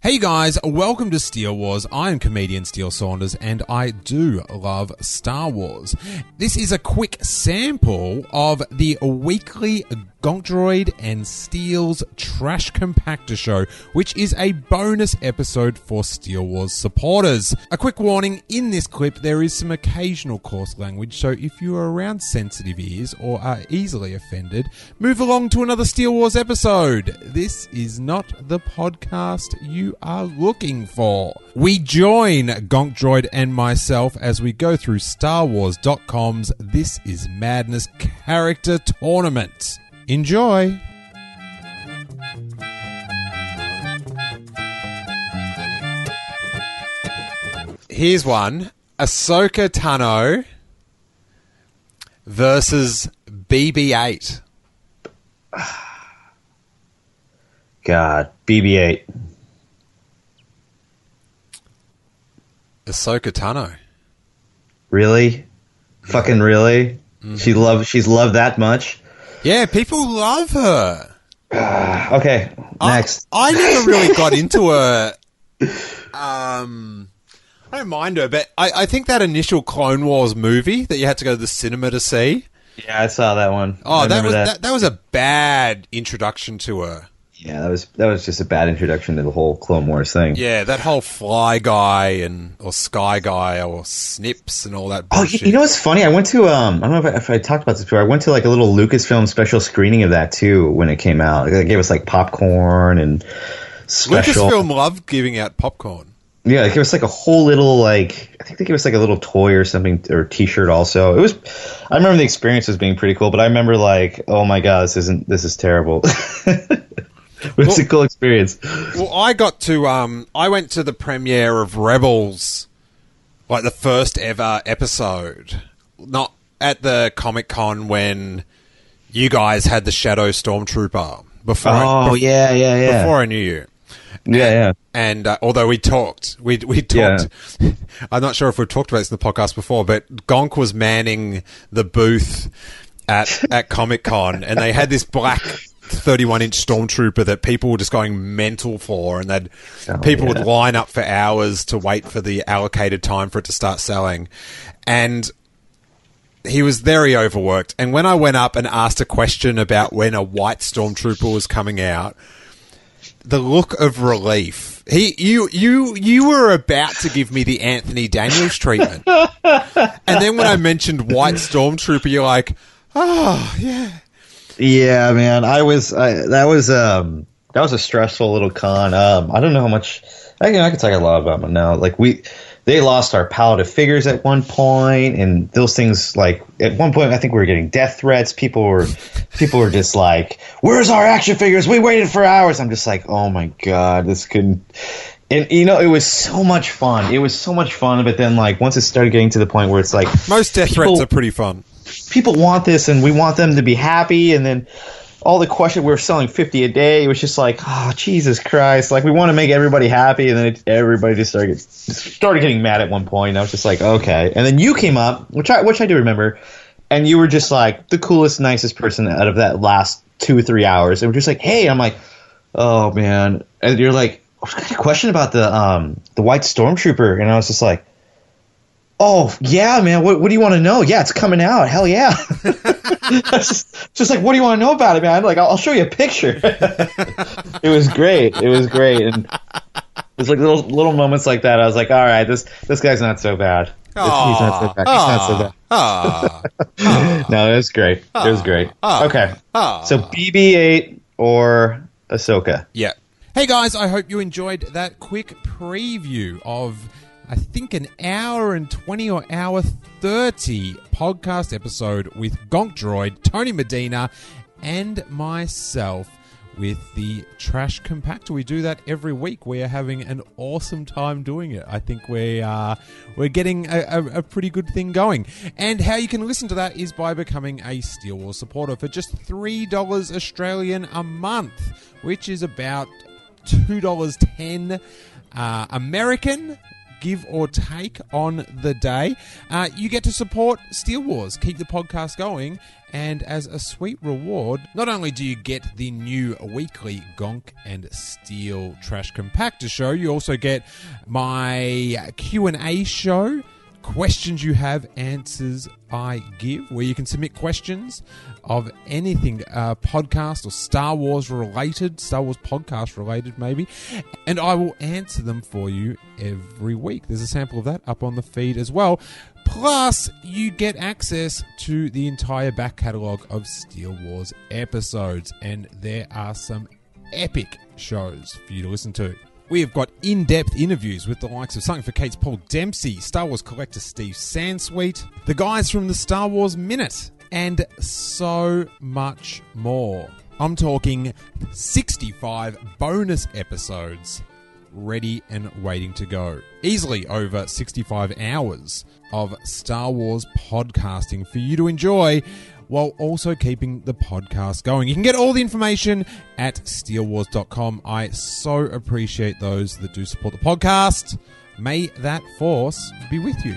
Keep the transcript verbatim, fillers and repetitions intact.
Hey guys, welcome to Steel Wars. I am comedian Steel Saunders and I do love Star Wars. This is a quick sample of the weekly Gonk Droid and Steel's Trash Compactor Show, which is a bonus episode for Steel Wars supporters. A quick warning, in this clip there is some occasional coarse language, so if you are around sensitive ears or are easily offended, move along to another Steel Wars episode. This is not the podcast you are looking for. We join Gonk Droid and myself as we go through star wars dot com's This Is Madness character tournament. Enjoy! Here's one. Ahsoka Tano versus B B eight. God, B B eight. Ahsoka Tano. Really? Yeah. Fucking really? Mm-hmm. She loved, she's loved that much? Yeah, people love her. Uh, okay, next. I, I never really got into her. Um, I don't mind her, but I, I think that initial Clone Wars movie that you had to go to the cinema to see. Yeah, I saw that one. Oh, that was that. That, that was a bad introduction to her. Yeah, that was that was just a bad introduction to the whole Clone Wars thing. Yeah, that whole Fly Guy and or Sky Guy or Snips and all that bullshit. Oh, you know what's funny? I went to um, I don't know if I, if I talked about this before. I went to like a little Lucasfilm special screening of that too when it came out. They gave us like popcorn and special. Lucasfilm loved giving out popcorn. Yeah, they gave us like a whole little like I think they gave us like a little toy or something or T-shirt. Also, it was I remember the experience as being pretty cool, but I remember like, oh my god, this isn't this is terrible. It was well, a cool experience. Well, I got to, um, I went to the premiere of Rebels, like the first ever episode, not at the Comic-Con when you guys had the Shadow Stormtrooper. Before oh, I, be- yeah, yeah, yeah. Before I knew you. Yeah, and, yeah. And uh, although we talked, we we talked. Yeah. I'm not sure if we've talked about this in the podcast before, but Gonk was manning the booth at, at Comic-Con and they had this black thirty-one inch Stormtrooper that people were just going mental for, and that oh, people yeah. would line up for hours to wait for the allocated time for it to start selling. And he was very overworked. And when I went up and asked a question about when a white Stormtrooper was coming out, the look of relief. He, you, you, you were about to give me the Anthony Daniels treatment. And then when I mentioned white Stormtrooper, you're like, oh, yeah. Yeah, man, I was. I, that was um, that was a stressful little con. Um, I don't know how much. I can I can talk a lot about them now. Like we, they lost our pallet of figures at one point, and those things. Like at one point, I think we were getting death threats. People were, people were just like, "Where's our action figures? We waited for hours." I'm just like, "Oh my god, this couldn't." And, you know, it was so much fun. It was so much fun, but then, like, once it started getting to the point where it's like... Most death people, threats are pretty fun. People want this, and we want them to be happy, and then all the questions... We were selling fifty a day. It was just like, oh, Jesus Christ. Like, we want to make everybody happy, and then it, everybody just started, started getting mad at one point, and I was just like, okay. And then you came up, which I, which I do remember, and you were just, like, the coolest, nicest person out of that last two or three hours. And we're just like, hey. I'm like, oh, man. And you're like... I got a question about the um, the white Stormtrooper, and I was just like, "Oh yeah, man, what what do you want to know? Yeah, it's coming out, hell yeah!" just, just like, what do you want to know about it, man? Like, I'll, I'll show you a picture. It was great. It was great, and it's like little little moments like that. I was like, "All right, this this guy's not so bad. Aww, he's not so bad. Aww, he's not so bad." No, it was great. Aww, it was great. Aww, okay, aww. So B B eight or Ahsoka? Yeah. Hey guys, I hope you enjoyed that quick preview of, I think, an hour and twenty or hour thirty podcast episode with Gonk Droid, Tony Medina, and myself. with the Trash Compactor. We do that every week. We are having an awesome time doing it. I think we are, we're getting a, a, a pretty good thing going. And how you can listen to that is by becoming a Steel Wars supporter for just three dollars Australian a month, which is about two dollars ten uh, American, give or take on the day. Uh, you get to support Steel Wars, keep the podcast going, and as a sweet reward, not only do you get the new weekly Gonk and Steel Trash Compactor show, you also get my Q and A show, Questions You Have, Answers I Give, where you can submit questions of anything uh, podcast or Star Wars related, Star Wars podcast related maybe, and I will answer them for you every week. There's a sample of that up on the feed as well. Plus, you get access to the entire back catalogue of Steel Wars episodes, and there are some epic shows for you to listen to. We have got in-depth interviews with the likes of Something for Kate's Paul Dempsey, Star Wars collector Steve Sansweet, the guys from the Star Wars Minute, and so much more. I'm talking sixty-five bonus episodes ready and waiting to go. Easily over sixty-five hours of Star Wars podcasting for you to enjoy, while also keeping the podcast going. You can get all the information at steel wars dot com. I so appreciate those that do support the podcast. May that force be with you.